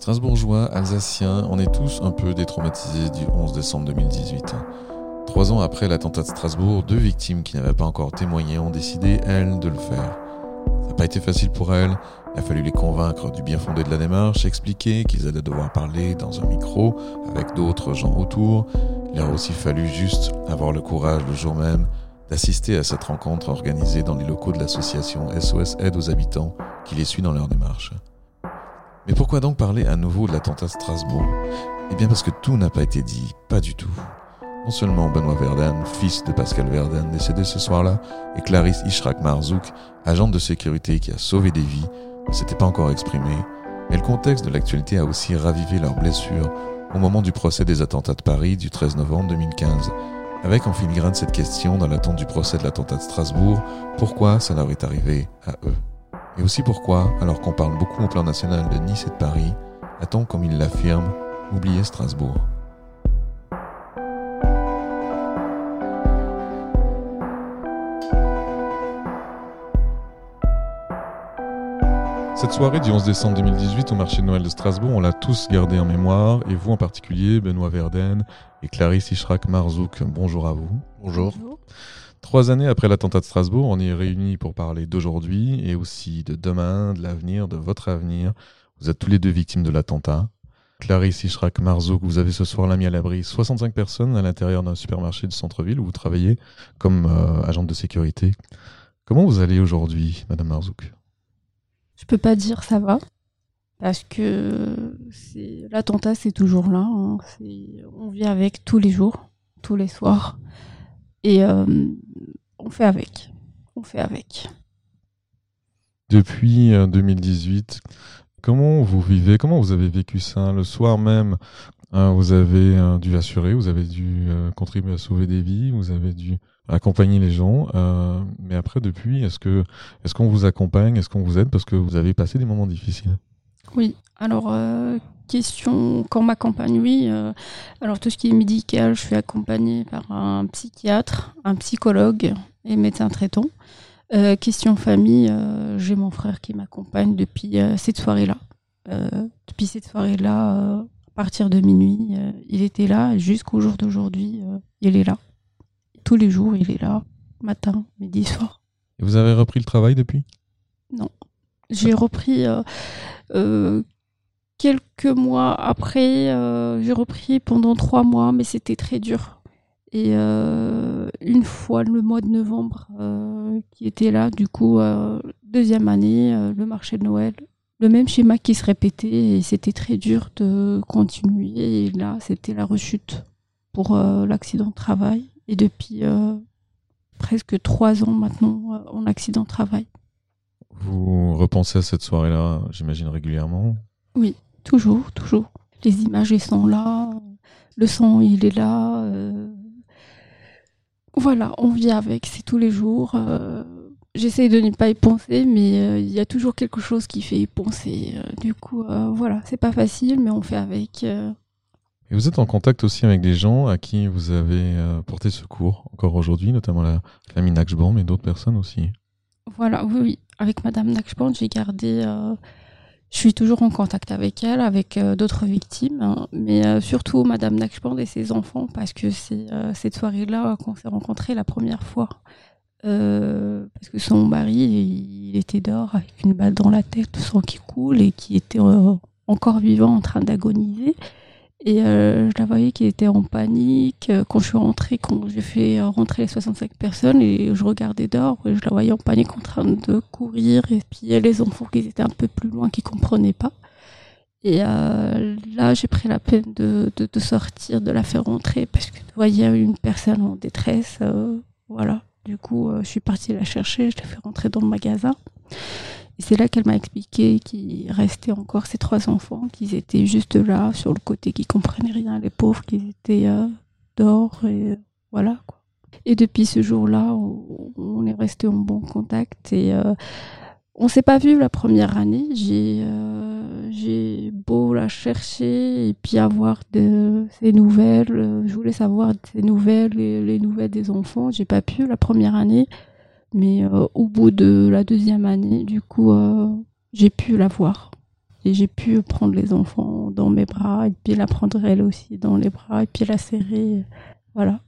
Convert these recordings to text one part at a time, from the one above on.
Strasbourgeois, Alsaciens, on est tous un peu détraumatisés du 11 décembre 2018. 3 ans après l'attentat de Strasbourg, 2 victimes qui n'avaient pas encore témoigné ont décidé, elles, de le faire. Ça n'a pas été facile pour elles, il a fallu les convaincre du bien fondé de la démarche, expliquer qu'ils allaient devoir parler dans un micro avec d'autres gens autour. Il a aussi fallu juste avoir le courage le jour même d'assister à cette rencontre organisée dans les locaux de l'association SOS Aide aux Habitants qui les suit dans leur démarche. Mais pourquoi donc parler à nouveau de l'attentat de Strasbourg ? Eh bien parce que tout n'a pas été dit, pas du tout. Non seulement Benoît Verdun, fils de Pascal Verdun, décédé ce soir-là, et Clarisse Ichrak Marzouk, agente de sécurité qui a sauvé des vies, ne s'était pas encore exprimée, mais le contexte de l'actualité a aussi ravivé leurs blessures au moment du procès des attentats de Paris du 13 novembre 2015, avec en filigrane cette question dans l'attente du procès de l'attentat de Strasbourg, pourquoi ça leur est arrivé à eux ? Et aussi pourquoi, alors qu'on parle beaucoup au plan national de Nice et de Paris, a-t-on, comme il l'affirme, oublié Strasbourg ? Cette soirée du 11 décembre 2018 au marché de Noël de Strasbourg, on l'a tous gardée en mémoire, et vous en particulier, Benoît Verdenne et Clarisse Ichrak Marzouk. Bonjour à vous. Bonjour. Bonjour. 3 années après l'attentat de Strasbourg, on est réunis pour parler d'aujourd'hui et aussi de demain, de l'avenir, de votre avenir. Vous êtes tous les deux victimes de l'attentat. Clarisse Ichrak Marzouk, vous avez ce soir-là mis à l'abri 65 personnes à l'intérieur d'un supermarché du centre-ville où vous travaillez comme agente de sécurité. Comment vous allez aujourd'hui, Madame Marzouk ? Je peux pas dire ça va, parce que l'attentat, c'est toujours là. Hein. On vit avec tous les jours, tous les soirs. Et on fait avec. Depuis 2018, comment vous avez vécu ça ? Le soir même, vous avez dû assurer, vous avez dû contribuer à sauver des vies, vous avez dû accompagner les gens. Mais après, depuis, est-ce qu'on vous accompagne ? Est-ce qu'on vous aide ? Parce que vous avez passé des moments difficiles. Oui, alors... Question, quand on m'accompagne, oui. Alors, tout ce qui est médical, je suis accompagnée par un psychiatre, un psychologue et médecin traitant. Question famille, j'ai mon frère qui m'accompagne depuis cette soirée-là. À partir de minuit, il était là. Jusqu'au jour d'aujourd'hui, il est là. Tous les jours, il est là. Matin, midi, soir. Et vous avez repris le travail depuis ? Non. J'ai repris... Quelques mois après, j'ai repris pendant 3 mois, mais c'était très dur. Et une fois le mois de novembre qui était là, du coup, 2e année, le marché de Noël, le même schéma qui se répétait et c'était très dur de continuer. Et là, c'était la rechute pour l'accident de travail. Et depuis presque 3 ans maintenant, en accident de travail. Vous repensez à cette soirée-là, j'imagine, régulièrement ? Oui. Toujours. Les images, elles sont là. Le sang, il est là. Voilà, on vit avec. C'est tous les jours. J'essaie de ne pas y penser, mais il y a toujours quelque chose qui fait y penser. Du coup, voilà, c'est pas facile, mais on fait avec. Et vous êtes en contact aussi avec des gens à qui vous avez porté secours, encore aujourd'hui, notamment la famille Nachpande, mais d'autres personnes aussi. Voilà, oui. Avec Madame Nachpande, j'ai gardé... Je suis toujours en contact avec elle, avec d'autres victimes, hein, mais surtout Madame Nakhband et ses enfants, parce que c'est cette soirée-là qu'on s'est rencontrés la première fois. Parce que son mari, il était dehors avec une balle dans la tête, le sang qui coule, et qui était encore vivant, en train d'agoniser. Et je la voyais qui était en panique. Quand je suis rentrée, quand j'ai fait rentrer les 65 personnes, et je regardais dehors, et je la voyais en panique en train de courir. Et puis il y a les enfants qui étaient un peu plus loin, qui ne comprenaient pas. Et là, j'ai pris la peine de sortir, de la faire rentrer, parce que tu voyais une personne en détresse. Voilà, Du coup, je suis partie la chercher, je l'ai fait rentrer dans le magasin. Et c'est là qu'elle m'a expliqué qu'il restait encore ces 3 enfants, qu'ils étaient juste là, sur le côté, qu'ils comprenaient rien, les pauvres, qu'ils étaient dehors, et voilà, quoi. Et depuis ce jour-là, on est resté en bon contact et on ne s'est pas vu la première année. J'ai beau la chercher et puis avoir ses nouvelles, je voulais savoir ses nouvelles, les nouvelles des enfants, j'ai pas pu la première année. Mais au bout de la 2e année, du coup, j'ai pu la voir. Et j'ai pu prendre les enfants dans mes bras, et puis la prendre elle aussi dans les bras, et puis la serrer, voilà.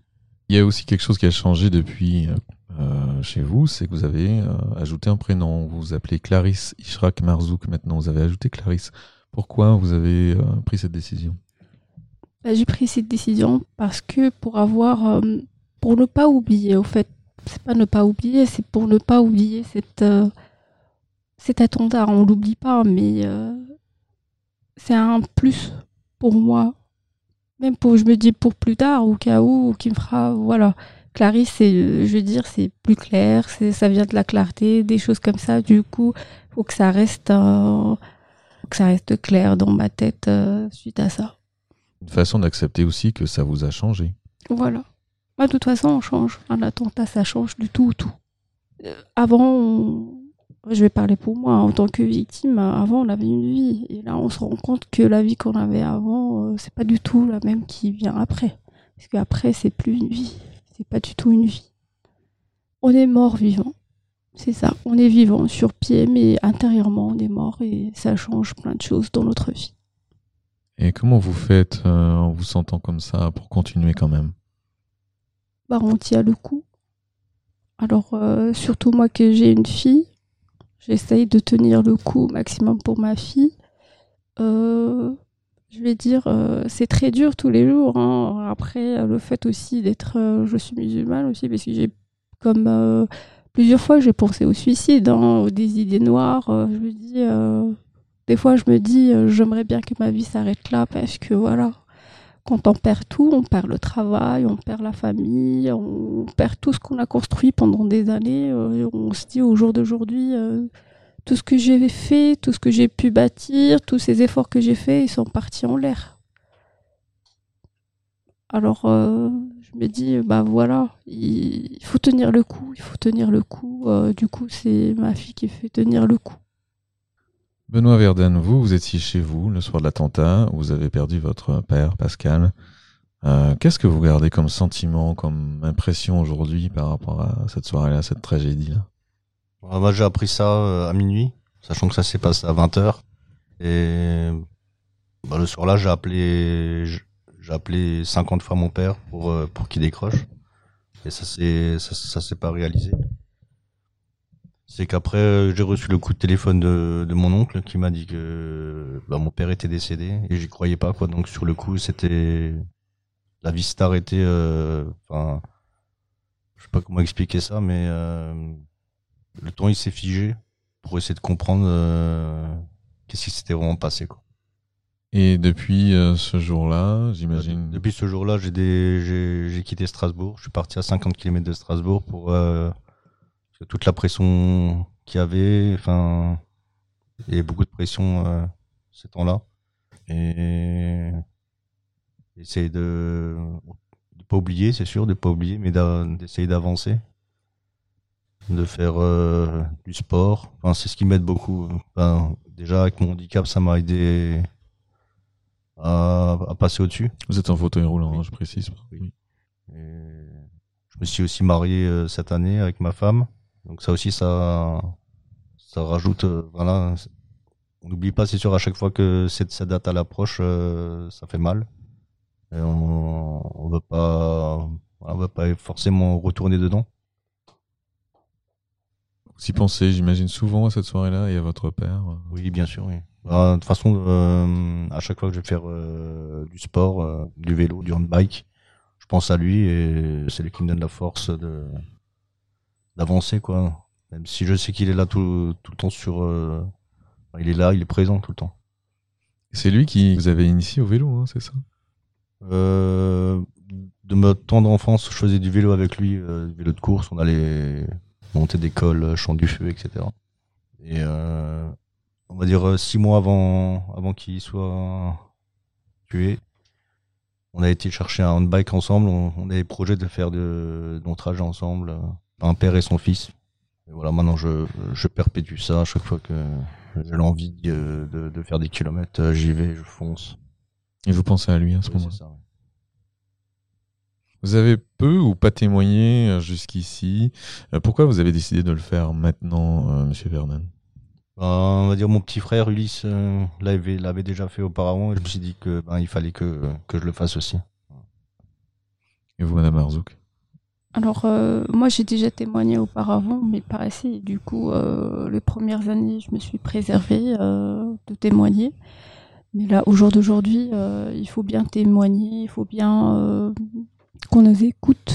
Il y a aussi quelque chose qui a changé depuis chez vous, c'est que vous avez ajouté un prénom. Vous vous appelez Clarisse Ichrak Marzouk maintenant, vous avez ajouté Clarisse. Pourquoi vous avez pris cette décision ? J'ai pris cette décision parce que pour ne pas oublier, au fait, c'est pas ne pas oublier, c'est pour ne pas oublier cet attentat. On l'oublie pas, mais c'est un plus pour moi. Même pour, je me dis pour plus tard, au cas où, qui me fera, voilà. Clarisse, je veux dire, c'est plus clair, ça vient de la clarté, des choses comme ça. Du coup, faut que ça reste, clair dans ma tête suite à ça. Une façon d'accepter aussi que ça vous a changé. Voilà. Bah, de toute façon, on change. Un attentat, ça change du tout au tout. Je vais parler pour moi, en tant que victime, avant, on avait une vie. Et là, on se rend compte que la vie qu'on avait avant, c'est pas du tout la même qui vient après. Parce qu'après, c'est plus une vie. C'est pas du tout une vie. On est mort vivant. C'est ça. On est vivant sur pied, mais intérieurement, on est mort. Et ça change plein de choses dans notre vie. Et comment vous faites en vous sentant comme ça pour continuer quand même ? Bah, on tient le coup. Alors, surtout moi que j'ai une fille, j'essaye de tenir le coup au maximum pour ma fille. Je vais dire, c'est très dur tous les jours. Hein. Après, le fait aussi d'être... je suis musulmane aussi, parce que j'ai... Comme plusieurs fois, j'ai pensé au suicide, hein, aux des idées noires. Je me dis... des fois, je me dis, j'aimerais bien que ma vie s'arrête là, parce que voilà... Quand on perd tout, on perd le travail, on perd la famille, on perd tout ce qu'on a construit pendant des années. On se dit au jour d'aujourd'hui, tout ce que j'ai fait, tout ce que j'ai pu bâtir, tous ces efforts que j'ai faits, ils sont partis en l'air. Alors, je me dis, bah voilà, il faut tenir le coup, il faut tenir le coup. Du coup, c'est ma fille qui fait tenir le coup. Benoît Verdun, vous étiez chez vous le soir de l'attentat, vous avez perdu votre père, Pascal. Qu'est-ce que vous gardez comme sentiment, comme impression aujourd'hui par rapport à cette soirée-là, cette tragédie-là ? Moi, j'ai appris ça à minuit, sachant que ça s'est passé à 20h. Et bah, le soir-là, j'ai appelé 50 fois mon père pour qu'il décroche. Et ça s'est pas réalisé. C'est qu'après, j'ai reçu le coup de téléphone de mon oncle qui m'a dit que bah, mon père était décédé et j'y croyais pas, quoi. Donc, sur le coup, c'était. La vie s'est arrêtée. Enfin, je sais pas comment expliquer ça, mais le temps, il s'est figé pour essayer de comprendre qu'est-ce qui s'était vraiment passé, quoi. Et depuis ce jour-là, j'imagine. Depuis ce jour-là, j'ai quitté Strasbourg. Je suis parti à 50 km de Strasbourg pour. Toute la pression qu'il y avait, enfin, il y avait beaucoup de pression ces temps-là. Et essayer de pas oublier, c'est sûr, de pas oublier, mais d'essayer d'avancer, de faire du sport. Enfin, c'est ce qui m'aide beaucoup. Enfin, déjà, avec mon handicap, ça m'a aidé à passer au-dessus. Vous êtes en fauteuil roulant, oui. Hein, je précise. Oui. Et je me suis aussi marié cette année avec ma femme. Donc ça aussi, ça rajoute, voilà, on n'oublie pas, c'est sûr, à chaque fois que cette date à l'approche, ça fait mal. Et on ne veut pas forcément retourner dedans. Vous y pensez, j'imagine, souvent à cette soirée-là et à votre père. Oui, bien sûr, oui. Bah, de toute façon, à chaque fois que je vais faire du sport, du vélo, du handbike, je pense à lui et c'est lui qui me donne la force d'avancer, quoi. Même si je sais qu'il est là tout le temps sur... il est là, il est présent tout le temps. C'est lui qui vous avait initié au vélo, hein, c'est ça ? de ma tendre enfance, je faisais du vélo avec lui, du vélo de course, on allait monter des cols, champs du feu, etc. Et on va dire 6 mois avant qu'il soit tué, on a été chercher un handbike ensemble, on avait projet de faire de l'ontrage ensemble, un père et son fils. Et voilà, maintenant je perpétue ça à chaque fois que j'ai l'envie de faire des kilomètres, j'y vais, je fonce. Et vous pensez à lui à ce moment-là. Ça, oui. Vous avez peu ou pas témoigné jusqu'ici. Pourquoi vous avez décidé de le faire maintenant, Monsieur Verdun? On va dire mon petit frère Ulysse l'avait déjà fait auparavant et je me suis dit que il fallait que je le fasse aussi. Et vous, Madame Marzouk? Alors moi j'ai déjà témoigné auparavant, mais par ici. Du coup, les premières années, je me suis préservée de témoigner. Mais là, au jour d'aujourd'hui, il faut bien témoigner, il faut bien qu'on nous écoute,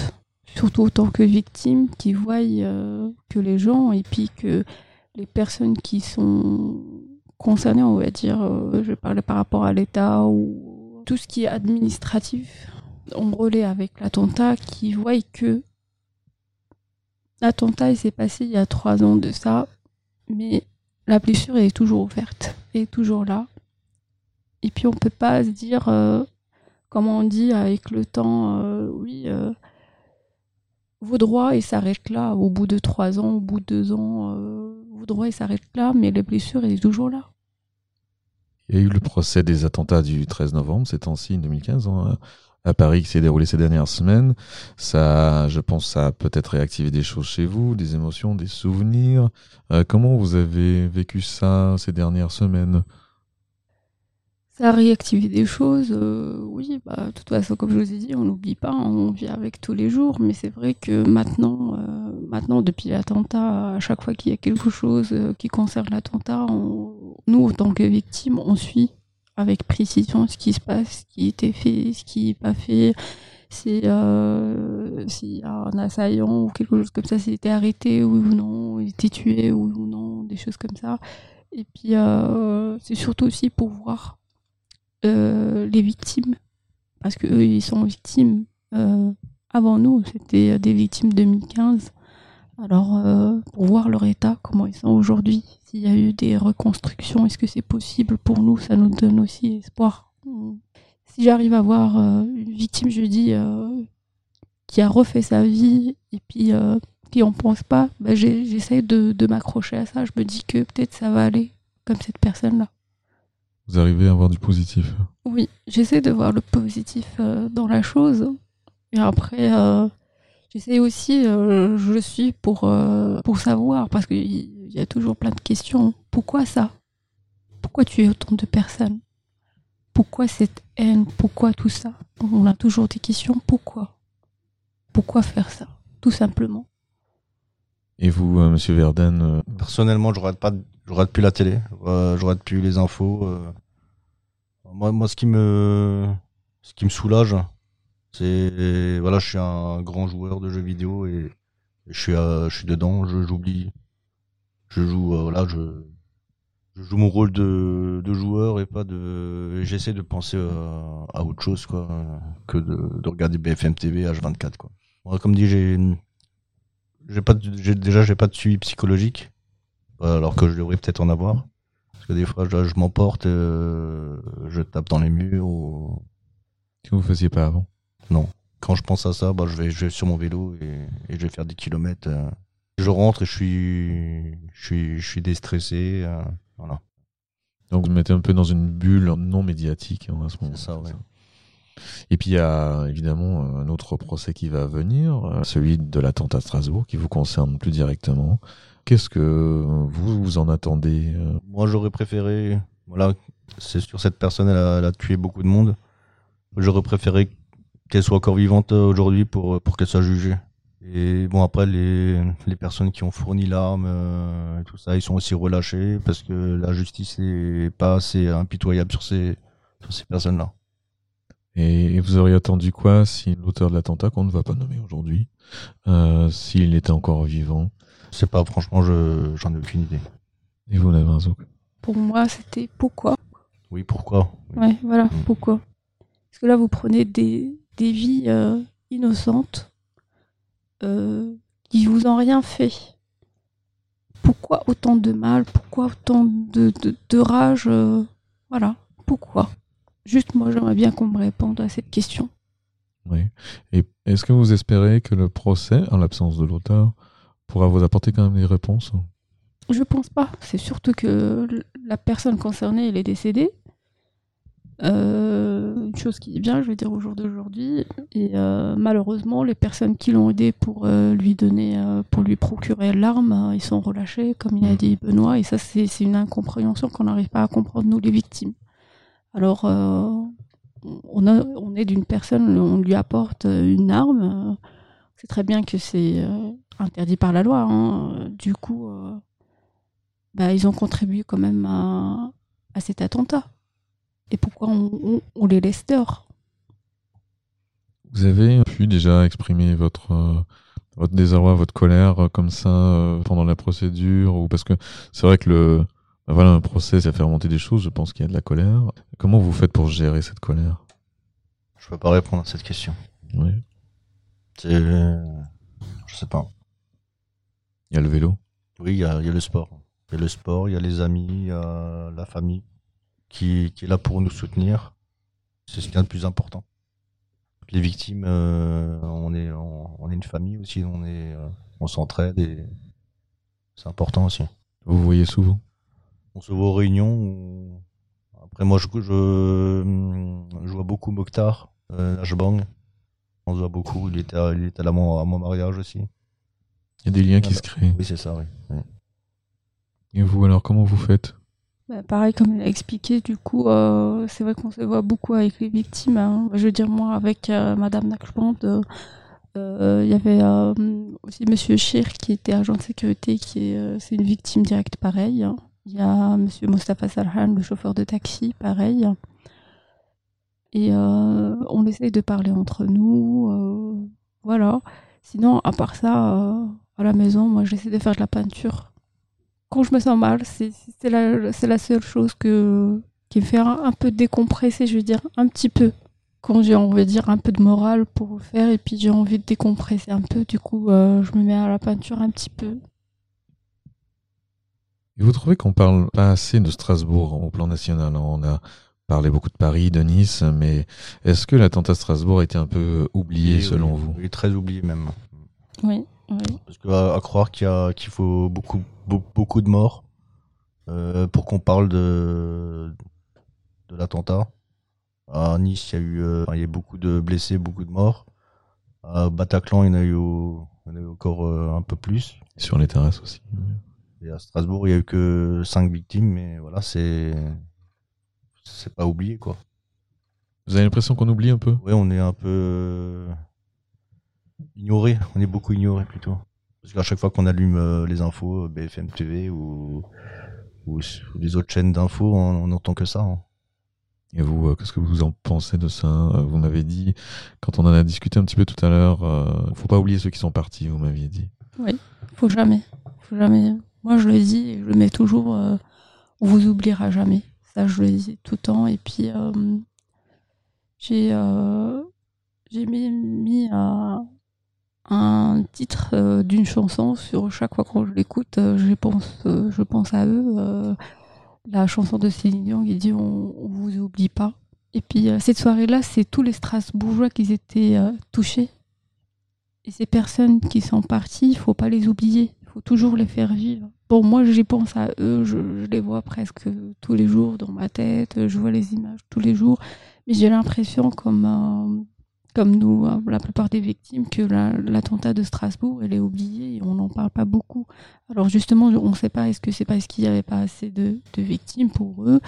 surtout autant que victimes, qui voient que les gens et puis que les personnes qui sont concernées, on va dire, je parlais par rapport à l'État ou tout ce qui est administratif, on relaie avec l'attentat, qui voient que l'attentat il s'est passé il y a 3 ans de ça, mais la blessure elle est toujours ouverte, elle est toujours là. Et puis on peut pas se dire, comme on dit avec le temps, vos droits ils s'arrêtent là, au bout de 3 ans, au bout de 2 ans, vos droits ils s'arrêtent là, mais les blessures elles sont toujours là. Il y a eu le procès des attentats du 13 novembre, ces temps-ci, 2015, à Paris, qui s'est déroulé ces dernières semaines. Ça, je pense, ça a peut-être réactivé des choses chez vous, des émotions, des souvenirs. Comment vous avez vécu ça ces dernières semaines ? Ça a réactivé des choses, de toute façon, comme je vous ai dit, on n'oublie pas, on vit avec tous les jours, mais c'est vrai que maintenant, depuis l'attentat, à chaque fois qu'il y a quelque chose qui concerne l'attentat, nous, en tant que victimes, on suit avec précision ce qui se passe, ce qui a été fait, ce qui n'est pas fait, s'il y a un assaillant ou quelque chose comme ça, s'il était arrêté ou non, il était tué ou non, des choses comme ça. Et puis, c'est surtout aussi pour voir les victimes, parce qu'eux, ils sont victimes. Avant nous, c'était des victimes 2015. Alors, pour voir leur état, comment ils sont aujourd'hui, s'il y a eu des reconstructions, est-ce que c'est possible pour nous? Ça nous donne aussi espoir. Si j'arrive à voir une victime, je dis, qui a refait sa vie, et puis qui n'en pense pas, j'essaie de m'accrocher à ça. Je me dis que peut-être ça va aller, comme cette personne-là. Vous arrivez à voir du positif? Oui, j'essaie de voir le positif dans la chose. Et après, j'essaie aussi, je suis pour savoir, parce qu'il y a toujours plein de questions. Pourquoi ça? Pourquoi tuer autant de personnes? Pourquoi cette haine? Pourquoi tout ça? On a toujours des questions. Pourquoi? Pourquoi faire ça? Tout simplement. Et vous, Monsieur Verdun Personnellement, je regarde plus la télé, je regarde plus les infos. Moi, ce qui me soulage, c'est voilà, je suis un grand joueur de jeux vidéo et je suis dedans, j'oublie, je joue, voilà, je joue mon rôle de joueur et pas de, et j'essaie de penser à autre chose quoi, que de regarder BFM TV H24 quoi. Moi, comme dit, j'ai pas de suivi psychologique. Alors que je devrais peut-être en avoir. Parce que des fois, je m'emporte, je tape dans les murs. Ou... Que vous faisiez pas avant? Non. Quand je pense à ça, je vais sur mon vélo et je vais faire des kilomètres. Je rentre et je suis déstressé. Voilà. Donc vous mettez un peu dans une bulle non médiatique à ce moment-là. C'est ça, ouais. Et puis il y a évidemment un autre procès qui va venir, celui de l'attentat à Strasbourg, qui vous concerne plus directement. Qu'est-ce que vous en attendez? Moi, j'aurais préféré... Voilà, c'est sûr, cette personne, elle a tué beaucoup de monde. J'aurais préféré qu'elle soit encore vivante aujourd'hui pour qu'elle soit jugée. Et bon, après, les personnes qui ont fourni l'arme, tout ça, ils sont aussi relâchés parce que la justice n'est pas assez impitoyable sur ces personnes-là. Et vous auriez attendu quoi si l'auteur de l'attentat, qu'on ne va pas nommer aujourd'hui, s'il était encore vivant? Je sais pas, franchement, j'en ai aucune idée. Et vous, Madame Marzouk? Pour moi, c'était pourquoi. Oui, pourquoi. Oui. Ouais, voilà, pourquoi. Parce que là, vous prenez des vies innocentes qui vous ont rien fait. Pourquoi autant de mal? Pourquoi autant de rage? Voilà, pourquoi? Juste moi, j'aimerais bien qu'on me réponde à cette question. Oui. Et est-ce que vous espérez que le procès, en l'absence de l'auteur, pourra vous apporter quand même des réponses? Je pense pas. C'est surtout que la personne concernée, elle est décédée. Une chose qui est bien, je vais dire, au jour d'aujourd'hui. Et malheureusement, les personnes qui l'ont aidé pour lui donner, pour lui procurer l'arme, ils sont relâchés, comme il a dit Benoît. Et ça, c'est une incompréhension qu'on n'arrive pas à comprendre, nous, les victimes. Alors, on est d'une personne, on lui apporte une arme. C'est très bien que c'est interdit par la loi. Hein. Du coup, ils ont contribué quand même à cet attentat. Et pourquoi on les laisse dehors? Vous avez pu déjà exprimer votre désarroi, votre colère comme ça pendant la procédure, ou parce que c'est vrai que un procès, ça fait remonter des choses. Je pense qu'il y a de la colère. Comment vous faites pour gérer cette colère? Je peux pas répondre à cette question. Oui. Je sais pas. Il y a le vélo. Oui, il y a le sport. Il y a le sport, il y a les amis, il y a la famille qui est là pour nous soutenir. C'est ce qui est le plus important. Les victimes, on est une famille aussi, on s'entraide et c'est important aussi. Vous voyez souvent? On se voit aux réunions. Après moi, je vois beaucoup Mokhtar, H-Bang. On se voit beaucoup. Il était là à mon mariage aussi. Il y a des liens qui se créent. Oui, c'est ça, oui. Oui. Et vous, alors, comment vous faites? Pareil, comme il a expliqué, du coup, c'est vrai qu'on se voit beaucoup avec les victimes. Hein. Je veux dire, moi, avec Madame Nakhband, il y avait aussi Monsieur Scheer, qui était agent de sécurité, c'est une victime directe, pareil. Il y a Monsieur Mostafa Salhan, le chauffeur de taxi, pareil. Et on essaye de parler entre nous, voilà. Sinon, à part ça, à la maison, moi, j'essaie de faire de la peinture. Quand je me sens mal, c'est la seule chose qui me fait un peu décompresser, je veux dire, un petit peu. Quand j'ai envie de dire un peu de morale pour faire, et puis j'ai envie de décompresser un peu, du coup, je me mets à la peinture un petit peu. Et vous trouvez qu'on parle pas assez de Strasbourg au plan national? On a parlé beaucoup de Paris, de Nice, mais est-ce que l'attentat à Strasbourg a été un peu oublié selon vous? Oui, très oublié même. Oui. Oui. Parce qu'à croire qu'il faut beaucoup de morts pour qu'on parle de l'attentat. À Nice, il y a eu beaucoup de blessés, beaucoup de morts. À Bataclan, il y en a eu encore un peu plus. Et sur les terrasses aussi. Et à Strasbourg, il n'y a eu que 5 victimes, mais voilà, c'est pas oublié, quoi. Vous avez l'impression qu'on oublie un peu? Oui, on est un peu... ignoré, on est beaucoup ignoré plutôt. Parce qu'à chaque fois qu'on allume les infos, BFM TV ou les autres chaînes d'infos, on n'entend que ça. Hein. Et vous, qu'est-ce que vous en pensez de ça? Vous m'avez dit, quand on en a discuté un petit peu tout à l'heure, faut pas oublier ceux qui sont partis, vous m'aviez dit. Oui, faut jamais. Moi je le dis et je le mets toujours, on vous oubliera jamais. Ça je le dis tout le temps. Et puis j'ai mis un titre d'une chanson sur chaque fois que je l'écoute, je pense à eux. La chanson de Céline Dion qui dit on vous oublie pas. Et puis cette soirée-là, c'est tous les Strasbourgeois qui étaient touchés. Et ces personnes qui sont parties, il faut pas les oublier. Il faut toujours les faire vivre. Bon, moi, j'y pense à eux. Je les vois presque tous les jours dans ma tête. Je vois les images tous les jours. Mais j'ai l'impression comme nous, la plupart des victimes, que l'attentat de Strasbourg, elle est oubliée et on n'en parle pas beaucoup. Alors justement, on ne sait pas, est-ce que c'est parce qu'il n'y avait pas assez de victimes pour eux,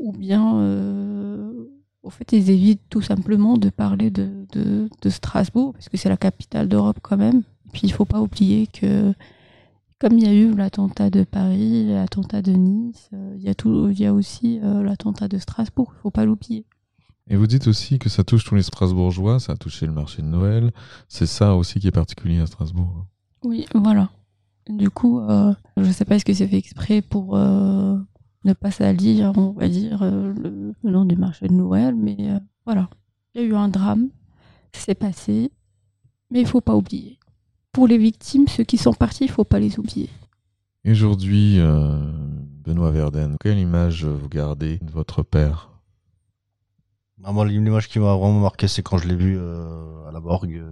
ou bien, en fait, ils évitent tout simplement de parler de Strasbourg, parce que c'est la capitale d'Europe quand même. Et puis il ne faut pas oublier que, comme il y a eu l'attentat de Paris, l'attentat de Nice, il y a aussi l'attentat de Strasbourg, il ne faut pas l'oublier. Et vous dites aussi que ça touche tous les Strasbourgeois, ça a touché le marché de Noël. C'est ça aussi qui est particulier à Strasbourg. Oui, voilà. Du coup, je ne sais pas, est-ce que c'est fait exprès pour ne pas salir, on va dire, le nom du marché de Noël, mais voilà. Il y a eu un drame, c'est passé, Mais il ne faut pas oublier. Pour les victimes, ceux qui sont partis, il ne faut pas les oublier. Et aujourd'hui, Benoît Verdun, quelle image vous gardez de votre père ? Moi, l'image qui m'a vraiment marqué, c'est quand je l'ai vu à la morgue.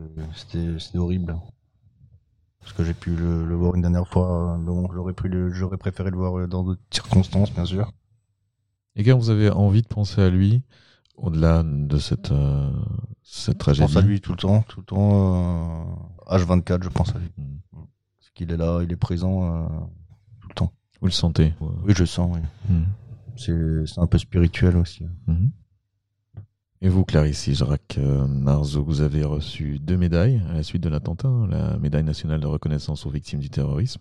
C'était horrible. Parce que j'ai pu le voir une dernière fois. Bon, j'aurais préféré le voir dans d'autres circonstances, bien sûr. Et quand vous avez envie de penser à lui, au-delà de cette tragédie. Je pense à lui tout le temps. H24, je pense à lui. Parce qu'il est là, il est présent tout le temps. Vous le sentez ? Oui, je le sens, oui. Mmh. C'est un peu spirituel aussi. Mmh. Et vous, Clarisse Ichrak Marzouk, vous avez reçu 2 médailles à la suite de l'attentat, la médaille nationale de reconnaissance aux victimes du terrorisme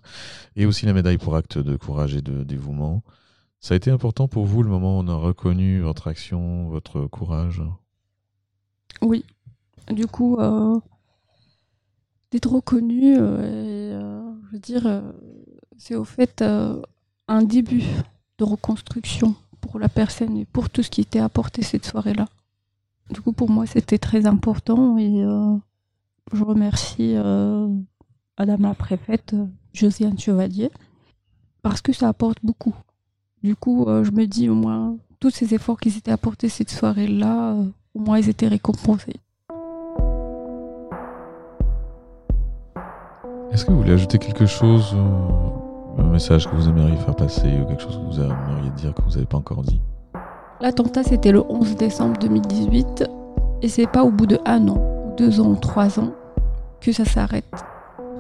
et aussi la médaille pour acte de courage et de dévouement. Ça a été important pour vous, le moment où on a reconnu votre action, votre courage ? Oui. Du coup, d'être reconnu, je veux dire, c'est au fait un début de reconstruction pour la personne et pour tout ce qui était apporté cette soirée-là. Du coup, pour moi, c'était très important et je remercie Madame la préfète, Josiane Chevalier, parce que ça apporte beaucoup. Du coup, je me dis au moins, tous ces efforts qui étaient apportés cette soirée-là, au moins, ils étaient récompensés. Est-ce que vous voulez ajouter quelque chose, un message que vous aimeriez faire passer ou quelque chose que vous aimeriez dire que vous n'avez pas encore dit ? L'attentat, c'était le 11 décembre 2018 et c'est pas au bout de 1 an, 2 ans ou 3 ans que ça s'arrête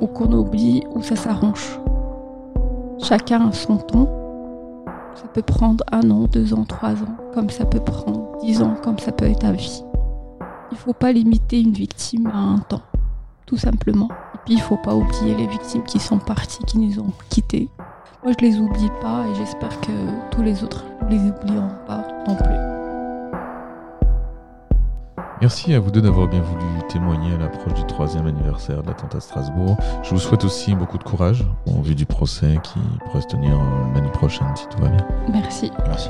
ou qu'on oublie ou ça s'arrange. Chacun a son temps. Ça peut prendre 1 an, 2 ans, 3 ans, comme ça peut prendre 10 ans, comme ça peut être à vie. Il faut pas limiter une victime à un temps, tout simplement. Et puis il faut pas oublier les victimes qui sont parties, qui nous ont quittés. Moi, je les oublie pas et j'espère que tous les autres ne les oublieront pas non plus. Merci à vous deux d'avoir bien voulu témoigner à l'approche du 3e anniversaire de l'attentat à Strasbourg. Je vous souhaite aussi beaucoup de courage en vue du procès qui pourrait se tenir l'année prochaine si tout va bien. Merci. Merci.